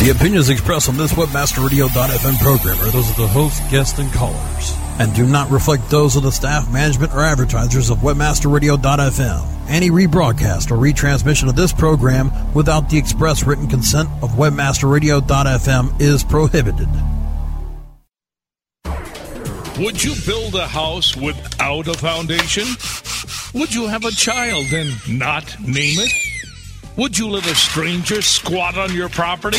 The opinions expressed on this WebmasterRadio.fm program are those of the host, guests, and callers, and do not reflect those of the staff, management, or advertisers of WebmasterRadio.fm. Any rebroadcast or retransmission of this program without the express written consent of WebmasterRadio.fm is prohibited. Would you build a house without a foundation? Would you have a child and not name it? Would you let a stranger squat on your property?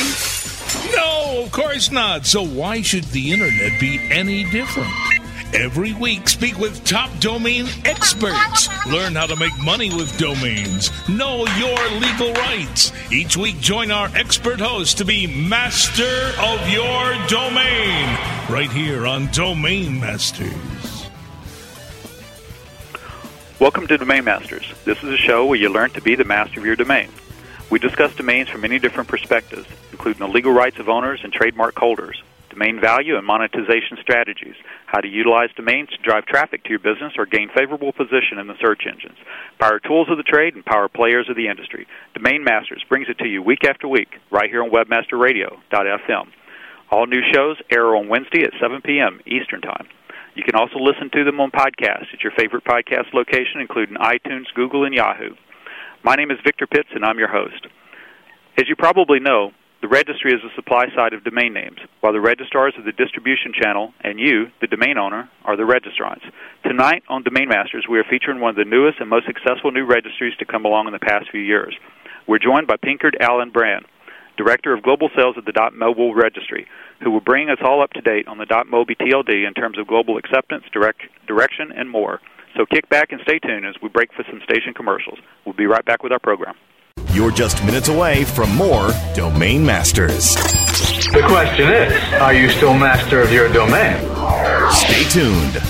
No, of course not. So why should the internet be any different? Every week, speak with top domain experts. Learn how to make money with domains. Know your legal rights. Each week, join our expert host to be master of your domain. Right here on Domain Masters. Welcome to Domain Masters. This is a show where you learn to be the master of your domain. We discuss domains from many different perspectives, including the legal rights of owners and trademark holders, domain value and monetization strategies, how to utilize domains to drive traffic to your business or gain favorable position in the search engines, power tools of the trade, and power players of the industry. Domain Masters brings it to you week after week right here on WebmasterRadio.fm. All new shows air on Wednesday at 7 p.m. Eastern Time. You can also listen to them on podcasts at your favorite podcast location, including iTunes, Google, and Yahoo. My name is Victor Pitts, and I'm your host. As you probably know, the registry is the supply side of domain names, while the registrars are the distribution channel, and you, the domain owner, are the registrants. Tonight on Domain Masters, we are featuring one of the newest and most successful new registries to come along in the past few years. We're joined by Pinkard Allen Brand, Director of Global Sales at the .mobile Registry, who will bring us all up to date on the .mobi TLD in terms of global acceptance, direction, and more. So kick back and stay tuned as we break for some station commercials. We'll be right back with our program. You're just minutes away from more Domain Masters. The question is, are you still master of your domain? Stay tuned.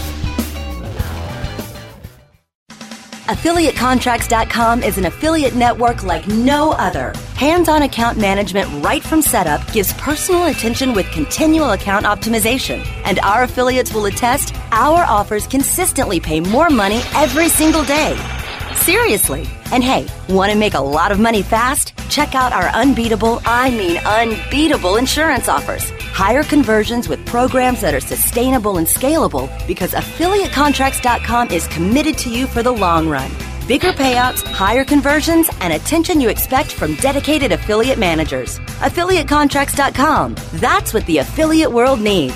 AffiliateContracts.com is an affiliate network like no other. Hands-on account management right from setup gives personal attention with continual account optimization. And our affiliates will attest our offers consistently pay more money every single day. Seriously. And hey, want to make a lot of money fast? Check out our unbeatable, I mean unbeatable insurance offers. Higher conversions with programs that are sustainable and scalable because AffiliateContracts.com is committed to you for the long run. Bigger payouts, higher conversions, and attention you expect from dedicated affiliate managers. AffiliateContracts.com. That's what the affiliate world needs.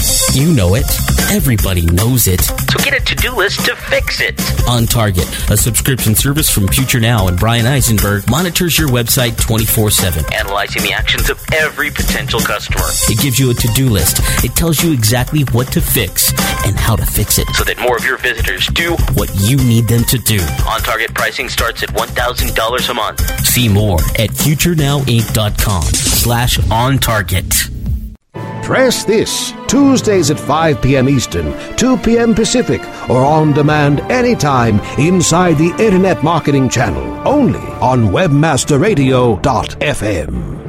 You know it. Everybody knows it. So get a to-do list to fix it. On Target, a subscription service from FutureNow and Brian Eisenberg, monitors your website 24/7, analyzing the actions of every potential customer. It gives you a to-do list. It tells you exactly what to fix and how to fix it, so that more of your visitors do what you need them to do. On Target pricing starts at $1,000 a month. See more at futurenowinc.com/ontarget. Press this, Tuesdays at 5 p.m. Eastern, 2 p.m. Pacific, or on demand anytime inside the Internet Marketing Channel, only on WebmasterRadio.fm.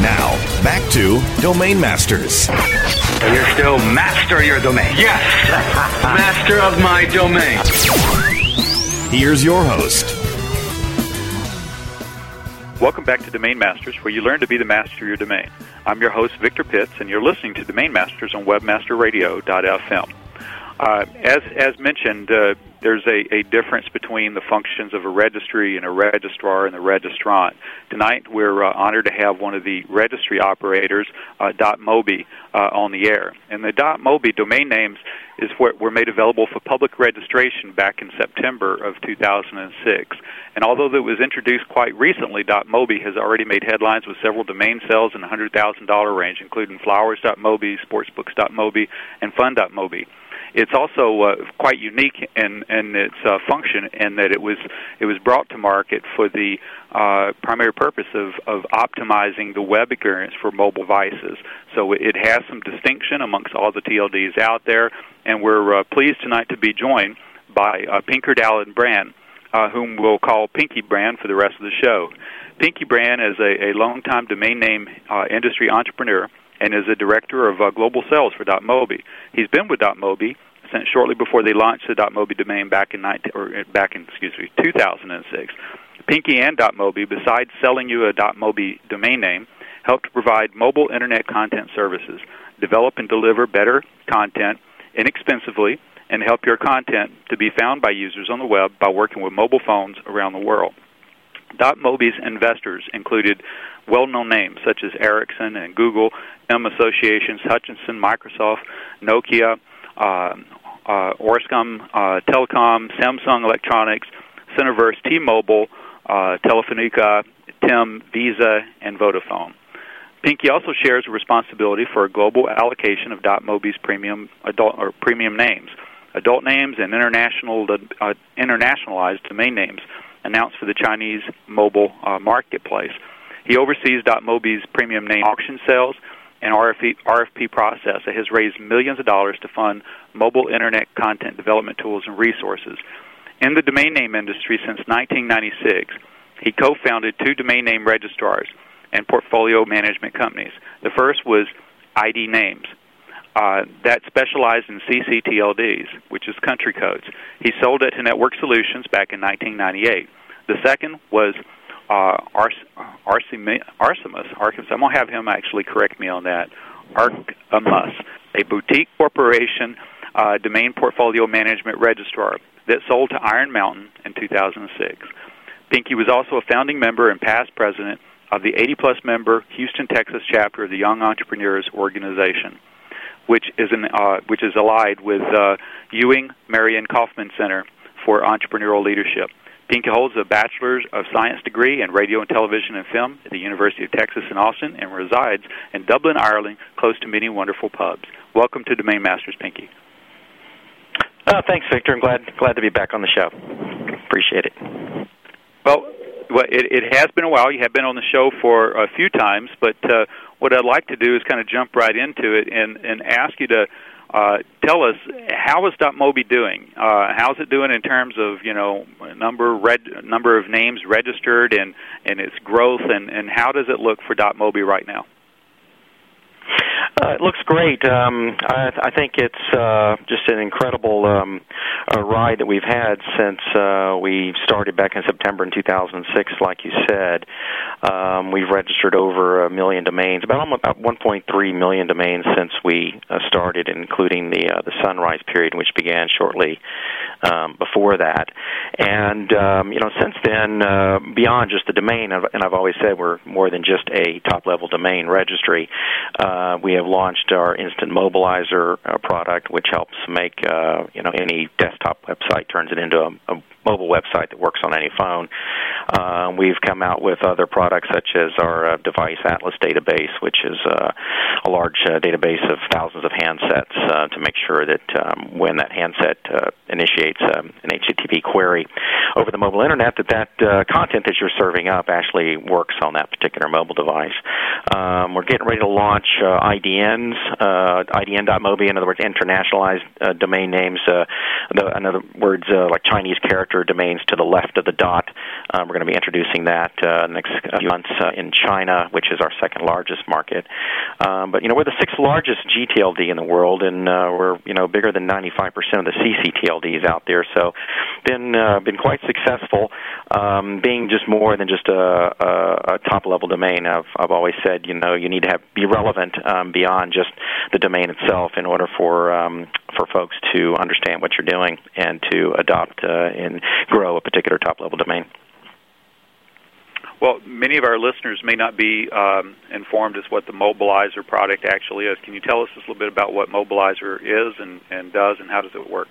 Now, back to Domain Masters. You're still master of your domain. Yes, master of my domain. Here's your host. Welcome back to Domain Masters, where you learn to be the master of your domain. I'm your host, Victor Pitts, and you're listening to Domain Masters on WebmasterRadio.fm. As mentioned, there's a difference between the functions of a registry and a registrar and the registrant. Tonight, we're honored to have one of the registry operators, dotMobi, on the air. And the dotMobi domain names is what were made available for public registration back in September of 2006. And although it was introduced quite recently, dotMobi has already made headlines with several domain sales in the $100,000 range, including flowers.mobi, sportsbooks.mobi, and fun.mobi. It's also quite unique in its function, in that it was brought to market for the primary purpose of optimizing the web experience for mobile devices. So it has some distinction amongst all the TLDs out there, and we're pleased tonight to be joined by Pinkard Allen Brand, whom we'll call Pinky Brand for the rest of the show. Pinky Brand is a longtime domain name industry entrepreneur, and is a director of global sales for dotMobi. He's been with dotMobi since shortly before they launched the dotMobi domain back in 2006. Pinky and dotMobi, besides selling you a dotMobi domain name, help to provide mobile internet content services, develop and deliver better content inexpensively, and help your content to be found by users on the web by working with mobile phones around the world. dotMobi's investors included well-known names such as Ericsson and Google, GSM Associations, Hutchinson, Microsoft, Nokia, Orascom, Telecom, Samsung Electronics, Syniverse, T-Mobile, Telefonica, TIM, Visa, and Vodafone. Pinky also shares the responsibility for a global allocation of dotMobi's premium names, adult names, and internationalized domain names announced for the Chinese mobile marketplace. He oversees dotMobi's premium name auction sales and RFP process that has raised millions of dollars to fund mobile internet content development tools and resources. In the domain name industry since 1996, he co-founded two domain name registrars and portfolio management companies. The first was ID Names, that specialized in CCTLDs, which is country codes. He sold it to Network Solutions back in 1998. The second was Arsimus. I'm going to have him actually correct me on that. Arsimus, a boutique corporation domain portfolio management registrar that sold to Iron Mountain in 2006. Pinky was also a founding member and past president of the 80-plus member Houston, Texas chapter of the Young Entrepreneurs Organization, which is allied with Ewing Marion Kaufman Center for Entrepreneurial Leadership. Pinky holds a Bachelor's of Science degree in Radio and Television and Film at the University of Texas in Austin and resides in Dublin, Ireland, close to many wonderful pubs. Welcome to Domain Masters, Pinky. Thanks, Victor. I'm glad to be back on the show. Appreciate it. Well, it has been a while. You have been on the show for a few times, but what I'd like to do is kind of jump right into it and ask you to tell us, how is dotMobi doing? How's it doing in terms of, number of names registered and its growth, and how does it look for dotMobi right now? It looks great. I think it's just an incredible ride that we've had since we started back in September in 2006, like you said. We've registered over 1 million domains, about 1.3 million domains since we started, including the sunrise period, which began shortly before that. And, since then, beyond just the domain, and I've always said we're more than just a top-level domain registry, we have launched our Instant Mobilizer product, which helps make any desktop website, turns it into a mobile website that works on any phone. We've come out with other products such as our Device Atlas database, which is a large database of thousands of handsets to make sure that when that handset initiates an HTTP query over the mobile internet, that content that you're serving up actually works on that particular mobile device. We're getting ready to launch IDNs, IDN.mobi, in other words, internationalized domain names, in other words, like Chinese character domains to the left of the dot. We're going to be introducing that next few months in China, which is our second largest market. But we're the sixth largest GTLD in the world, and we're bigger than 95% of the CCTLDs out there. So, been quite successful, being just more than just a top level domain. I've always said you need to be relevant beyond just the domain itself in order for for folks to understand what you're doing and to adopt and grow a particular top-level domain? Well, many of our listeners may not be informed as what the Mobilizer product actually is. Can you tell us a little bit about what Mobilizer is and does, and how does it work?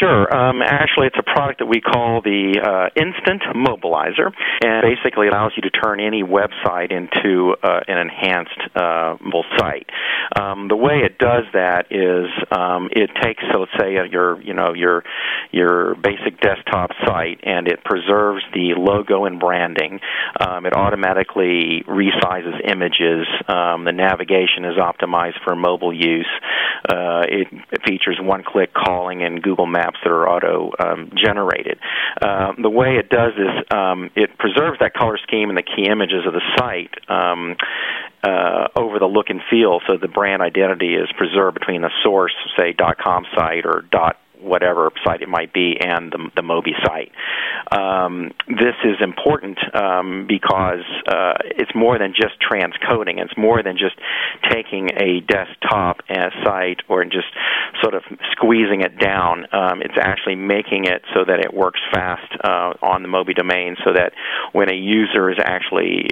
Sure. Actually, it's a product that we call the Instant Mobilizer, and basically allows you to turn any website into an enhanced mobile site. The way it does that is it takes, so let's say, your basic desktop site, and it preserves the logo and branding. It automatically resizes images. The navigation is optimized for mobile use. It features one-click calling and Google Maps that are auto-generated. The way it does is it preserves that color scheme and the key images of the site over the look and feel, so the brand identity is preserved between the source, say, .com site or .whatever site it might be, and the Mobi site. This is important because it's more than just transcoding. It's more than just taking a desktop site or just sort of squeezing it down. It's actually making it so that it works fast on the Mobi domain, so that when a user is actually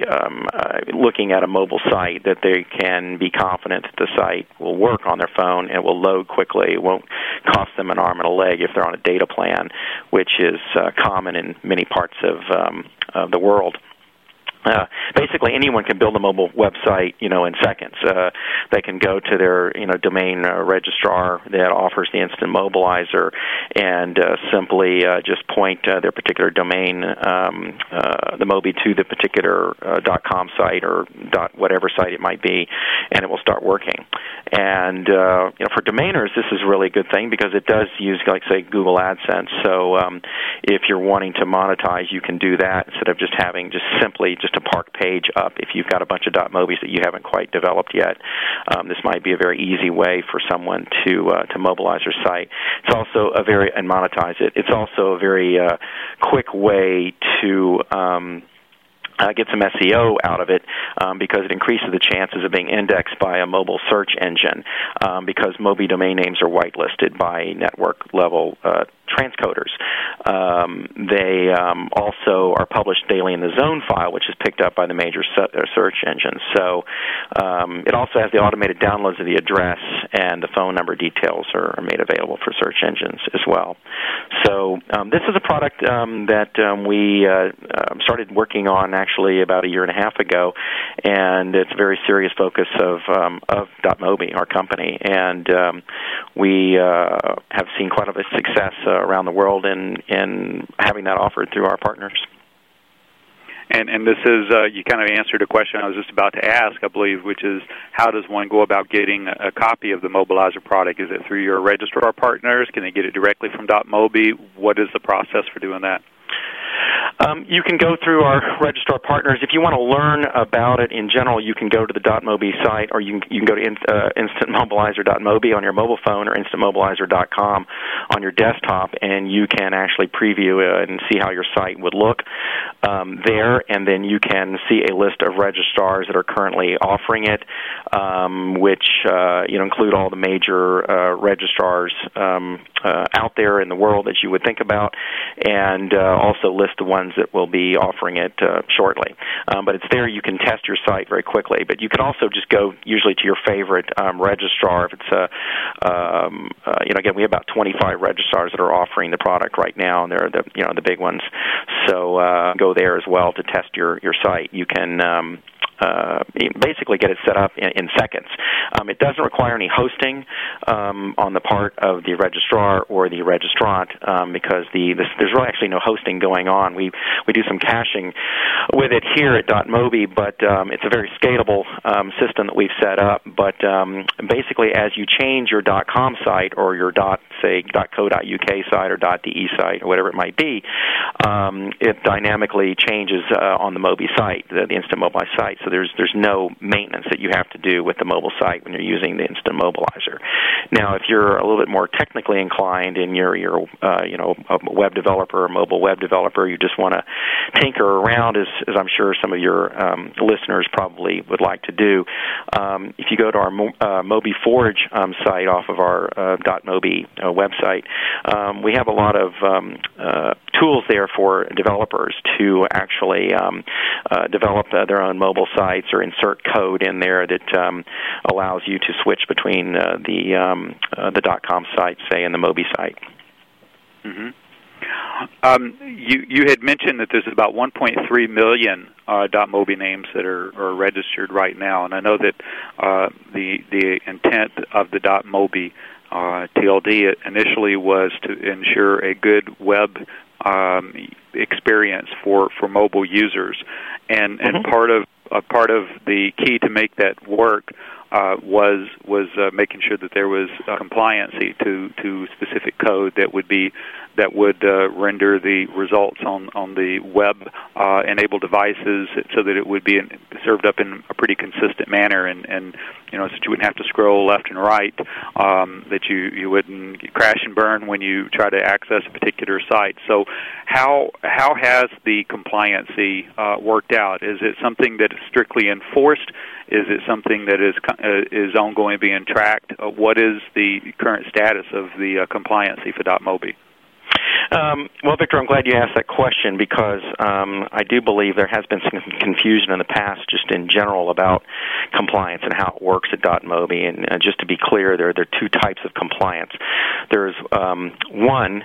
looking at a mobile site, that they can be confident that the site will work on their phone and will load quickly. It won't cost them an arm and a leg if they're on a data plan, which is common in many parts of the world. Basically, anyone can build a mobile website, in seconds. They can go to their, domain registrar that offers the Instant Mobilizer and simply just point their particular domain, the Mobi, to the particular .com site or .whatever site it might be, and it will start working. And for domainers, this is really a good thing because it does use, like, say, Google AdSense. So if you're wanting to monetize, you can do that instead of just having just a park page up. If you've got a bunch of .mobis that you haven't quite developed yet, this might be a very easy way for someone to mobilize their site. It's also and monetize it. It's also a very quick way to get some SEO out of it because it increases the chances of being indexed by a mobile search engine because Mobi domain names are whitelisted by network-level transcoders. They also are published daily in the Zone file, which is picked up by the major search engines. So it also has the automated downloads of the address, and the phone number details are made available for search engines as well. So this is a product that we started working on actually about a year and a half ago, and it's a very serious focus of dotMobi, our company. And we have seen quite a bit of success around the world in having that offered through our partners. And this is, you kind of answered a question I was just about to ask, I believe, which is how does one go about getting a copy of the Mobilizer product? Is it through your registrar partners? Can they get it directly from dotMobi? What is the process for doing that? You can go through our registrar partners. If you want to learn about it in general, you can go to the .mobi site, or you can go to instantmobilizer.mobi on your mobile phone, or instantmobilizer.com on your desktop, and you can actually preview and see how your site would look there, and then you can see a list of registrars that are currently offering it, which include all the major registrars out there in the world that you would think about, and also list the ones that will be offering it shortly. But it's there. You can test your site very quickly. But you can also just go usually to your favorite registrar. If it's again, we have about 25 registrars that are offering the product right now, and they're the big ones. So go there as well to test your site. You can basically get it set up in seconds. It doesn't require any hosting on the part of the registrar or the registrant because there's really actually no hosting going on. We do some caching with it here at dotMobi, but it's a very scalable system that we've set up. But basically, as you change your .com site or your .co.uk site or .de site or whatever it might be, it dynamically changes on the Mobi site, the Instant Mobi site. So there's no maintenance that you have to do with the mobile site when you're using the Instant Mobilizer. Now, if you're a little bit more technically inclined and you're a web developer, a mobile web developer, you just want to tinker around, as I'm sure some of your listeners probably would like to do. If you go to our Mobi Forge site off of our dotMobi website, we have a lot of tools there for developers to actually develop their own mobile sites or insert code in there that allows you to switch between the .com site, say, and the Mobi site. Mm-hmm. You had mentioned that there's about 1.3 million .mobi names that are registered right now, and I know that the intent of the .mobi TLD initially was to ensure a good web experience for mobile users, and part of the key to make that work was making sure that there was compliancy to specific code that would render the results on the web enabled devices so that it would be served up in a pretty consistent manner, and so that you wouldn't have to scroll left and right, that you wouldn't crash and burn when you try to access a particular site. So how has the compliancy worked out? Is it something that is strictly enforced? Is it something that is ongoing, being tracked? What is the current status of the compliancy for .mobi? Well, Victor, I'm glad you asked that question because I do believe there has been some confusion in the past just in general about compliance and how it works at .mobi. And just to be clear, there are two types of compliance. There's one,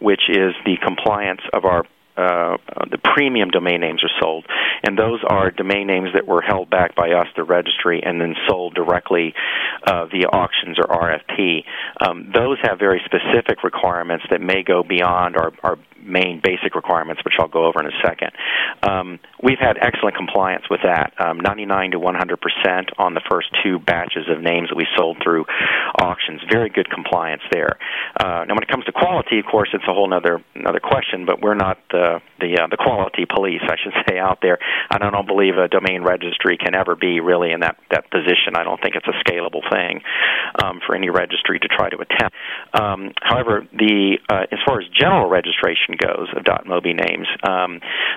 which is the compliance of our the premium domain names are sold, and those are domain names that were held back by us, the registry, and then sold directly via auctions or RFP. Those have very specific requirements that may go beyond our main basic requirements, which I'll go over in a second. We've had excellent compliance with that, 99 to 100% on the first two batches of names that we sold through auctions. Very good compliance there. Now, when it comes to quality, of course, it's a whole another question, but we're not the quality police, I should say, out there. And I don't believe a domain registry can ever be really in that position. I don't think it's a scalable thing for any registry to try to attempt. However, as far as general registration goes of .mobi names,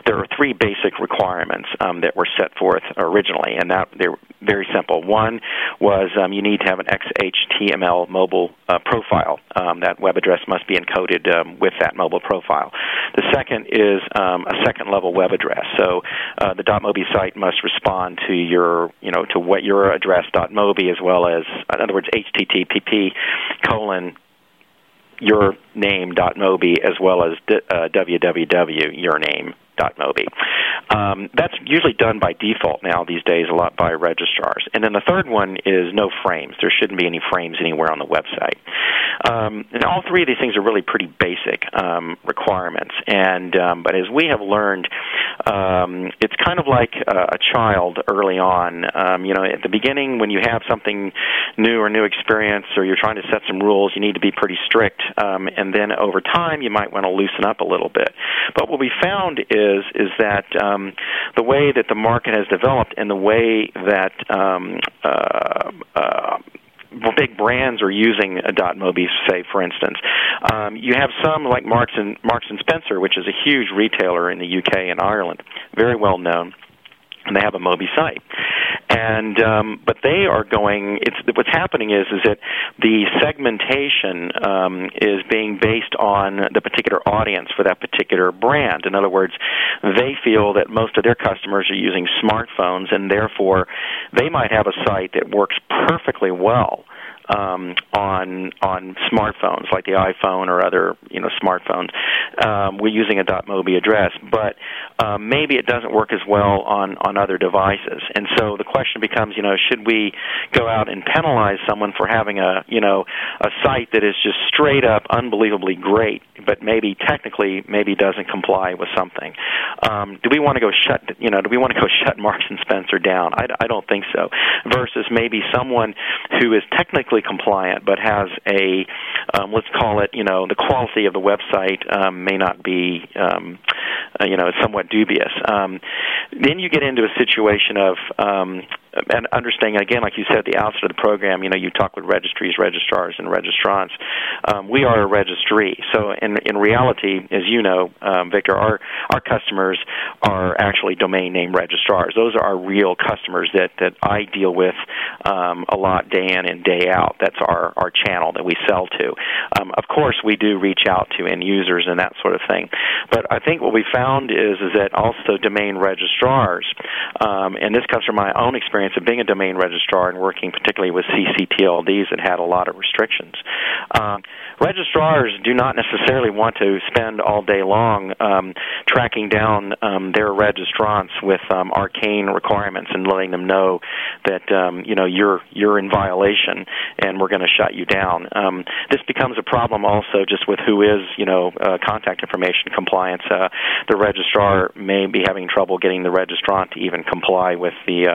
there are three basic requirements that were set forth originally, and that they were very simple. One was you need to have an XHTML mobile profile. That web address must be encoded with that mobile profile. The second is a second-level web address. So the .mobi site must respond to your address .mobi, as well as, in other words, http:// your name.mobi, as well as www.yourname.mobi. That's usually done by default now these days, a lot by registrars. And then the third one is no frames. There shouldn't be any frames anywhere on the website. And all three of these things are really pretty basic requirements. And but as we have learned, it's kind of like a child early on. At the beginning, when you have something new or new experience, or you're trying to set some rules, you need to be pretty strict. And then over time, you might want to loosen up a little bit. But what we found is that the way that the market has developed and the way that big brands are using a .mobi, say, for instance, you have some like Marks and Spencer, which is a huge retailer in the UK and Ireland, very well known, and they have a Mobi site. And but they are going. What's happening is that the segmentation is being based on the particular audience for that particular brand. In other words, they feel that most of their customers are using smartphones, and therefore they might have a site that works perfectly well on smartphones like the iPhone or other smartphones. We're using a .mobi address, but maybe it doesn't work as well on other devices. And so the question becomes, should we go out and penalize someone for having a site that is just straight up unbelievably great, but maybe technically doesn't comply with something? Do we want to go shut Marks and Spencer down? I don't think so. Versus maybe someone who is technically compliant, but has a let's call it the quality of the website may not be somewhat dubious. Then you get into a situation of and understanding, again, like you said at the outset of the program, you know, you talk with registries, registrars, and registrants. We are a registry. So in reality, as you know, Victor, our customers are actually domain name registrars. Those are our real customers that I deal with a lot day in and day out. That's our channel that we sell to. Of course, we do reach out to end users and that sort of thing. But I think what we found is that also domain registrars, and this comes from my own experience of being a domain registrar and working particularly with CCTLDs that had a lot of restrictions. Registrars do not necessarily want to spend all day long tracking down their registrants with arcane requirements and letting them know that you're in violation and we're going to shut you down. This becomes a problem also just with who is contact information compliance. The registrar may be having trouble getting the registrant to even comply with the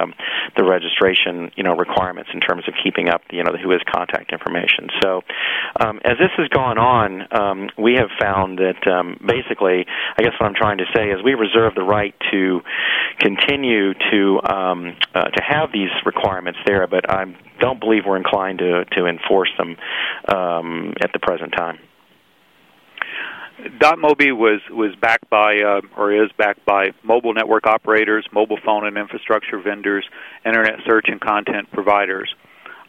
registration requirements in terms of keeping up who is contact information. So as this has gone on, we have found that basically, I guess what I'm trying to say is we reserve the right to continue to have these requirements there, but I don't believe we're inclined to enforce them at the present time. dotMobi was backed by, or is backed by, mobile network operators, mobile phone and infrastructure vendors, internet search and content providers.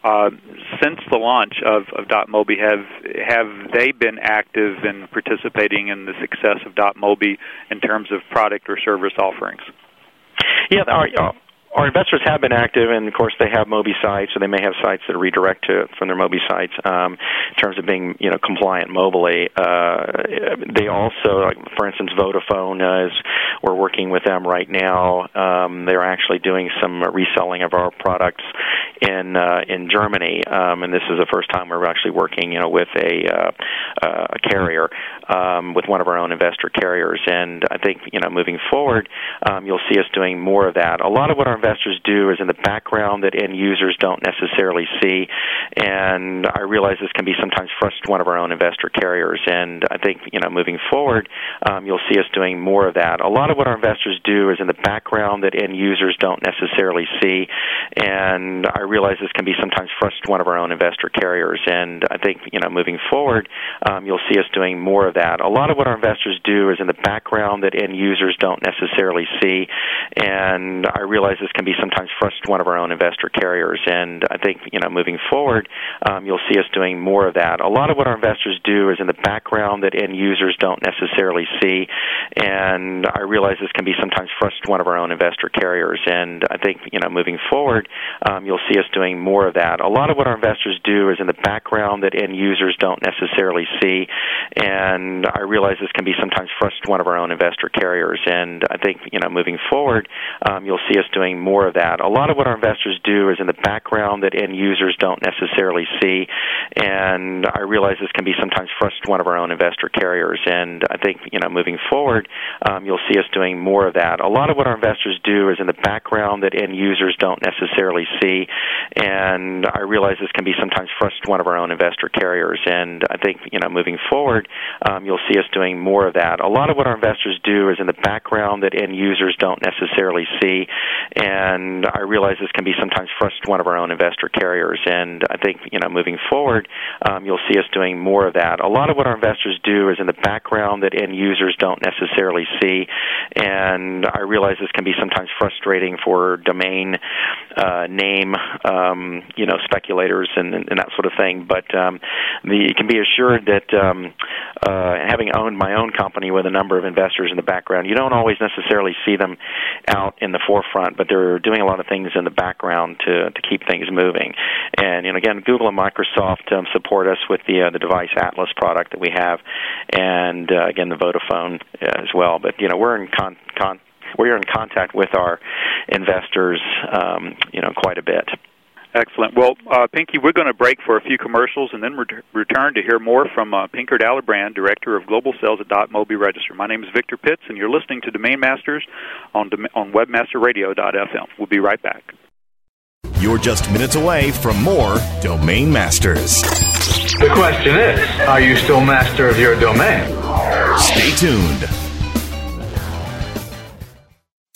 Since the launch of dotMobi, have they been active in participating in the success of dotMobi in terms of product or service offerings? Yeah, our investors have been active, and of course they have Mobi sites, so they may have sites that redirect from their Mobi sites in terms of being compliant mobily. They also, like, for instance, Vodafone, we're working with them right now. They're actually doing some reselling of our products in Germany, and this is the first time we're actually working with a carrier, with one of our own investor carriers. And I think moving forward, you'll see us doing more of that. A lot of what our investors do is in the background that end users don't necessarily see, and I realize this can be sometimes frustrating to one of our own investor carriers, and I think moving forward you'll see us doing more of that. A lot of what our investors do is in the background that end users don't necessarily see, and I realize this can be sometimes frustrating to one of our own investor carriers, and I think moving forward you'll see us doing more of that. A lot of what our investors do is in the background that end users don't necessarily see, and I realize this can be sometimes frustrating to one of our own investor carriers, and I think moving forward you'll see us doing more of that. A lot of what our investors do is in the background that end users don't necessarily see, and I realize this can be sometimes frustrating to one of our own investor carriers, and I think moving forward you'll see us doing more of that. A lot of what our investors do is in the background that end users don't necessarily see, and I realize this can be sometimes frustrating to one of our own investor carriers, and I think moving forward you'll see us doing more of that. A lot of what our investors do is in the background that end users don't necessarily see, and I realize this can be sometimes frustrating to one of our own investor carriers, and I think moving forward you'll see us doing more of that. A lot of what our investors do is in the background that end users don't necessarily see, and I realize this can be sometimes frustrating to one of our own investor carriers, and I think moving forward you'll see us doing more of that. A lot of what our investors do is in the background that end users don't necessarily see, and I realize this can be sometimes frustrating to one of our own investor carriers, and I think moving forward you'll see us doing more of that. A lot of what our investors do is in the background that end users don't necessarily see, and I realize this can be sometimes frustrating for domain name speculators and that sort of thing, but you can be assured that having owned my own company with a number of investors in the background, you don't always necessarily see them out in the forefront, but they're doing a lot of things in the background to keep things moving. And again, Google and Microsoft support us with the Device Atlas product that we have, and again the Vodafone as well. But we're in contact with our investors, quite a bit. Excellent. Well, Pinky, we're going to break for a few commercials and then return to hear more from Pinkard Allen Brand, Director of Global Sales at dotMobi Register. My name is Victor Pitts, and you're listening to Domain Masters on WebmasterRadio.fm. We'll be right back. You're just minutes away from more Domain Masters. The question is, are you still master of your domain? Stay tuned.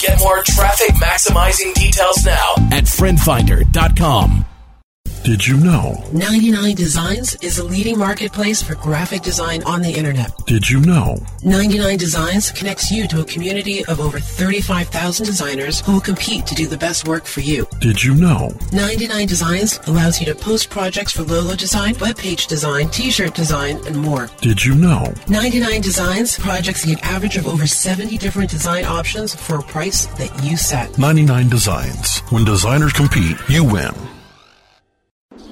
Get more traffic-maximizing details now at friendfinder.com. Did you know 99designs is a leading marketplace for graphic design on the internet? Did you know 99designs connects you to a community of over 35,000 designers who will compete to do the best work for you? Did you know 99designs allows you to post projects for logo design, web page design, t-shirt design, and more? Did you know 99designs projects need an average of over 70 different design options for a price that you set? 99designs. When designers compete, you win.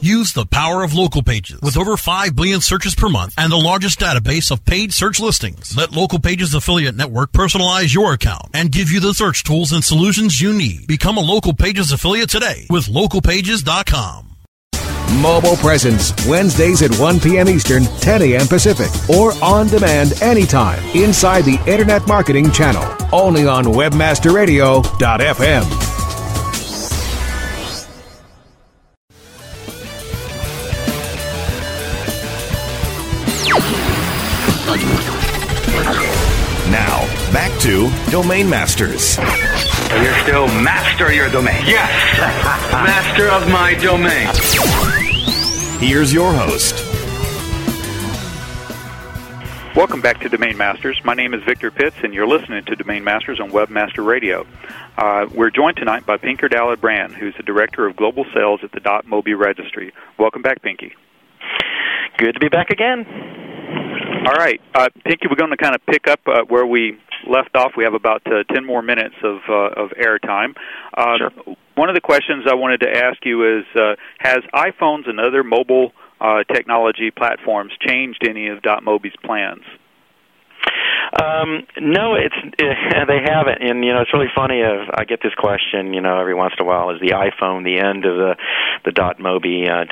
Use the power of Local Pages. With over 5 billion searches per month and the largest database of paid search listings, let Local Pages Affiliate Network personalize your account and give you the search tools and solutions you need. Become a Local Pages affiliate today with localpages.com. Mobile presence, Wednesdays at 1 p.m. Eastern, 10 a.m. Pacific, or on demand anytime inside the Internet Marketing Channel, only on WebmasterRadio.fm. Now, back to Domain Masters. So you're still master of your domain? Yes! Master of my domain. Here's your host. Welcome back to Domain Masters. My name is Victor Pitts, and you're listening to Domain Masters on Webmaster Radio. We're joined tonight by Pinkard Allen Brand, who's the Director of Global Sales at the dotMobi Registry. Welcome back, Pinky. Good to be back again. All right, Pinky, we're going to kind of pick up where we left off. We have about 10 more minutes of airtime. Sure. One of the questions I wanted to ask you is, has iPhones and other mobile technology platforms changed any of dotMobi's plans? No, they haven't, and you know it's really funny. I get this question, you know, every once in a while: is the iPhone the end of the dotMobi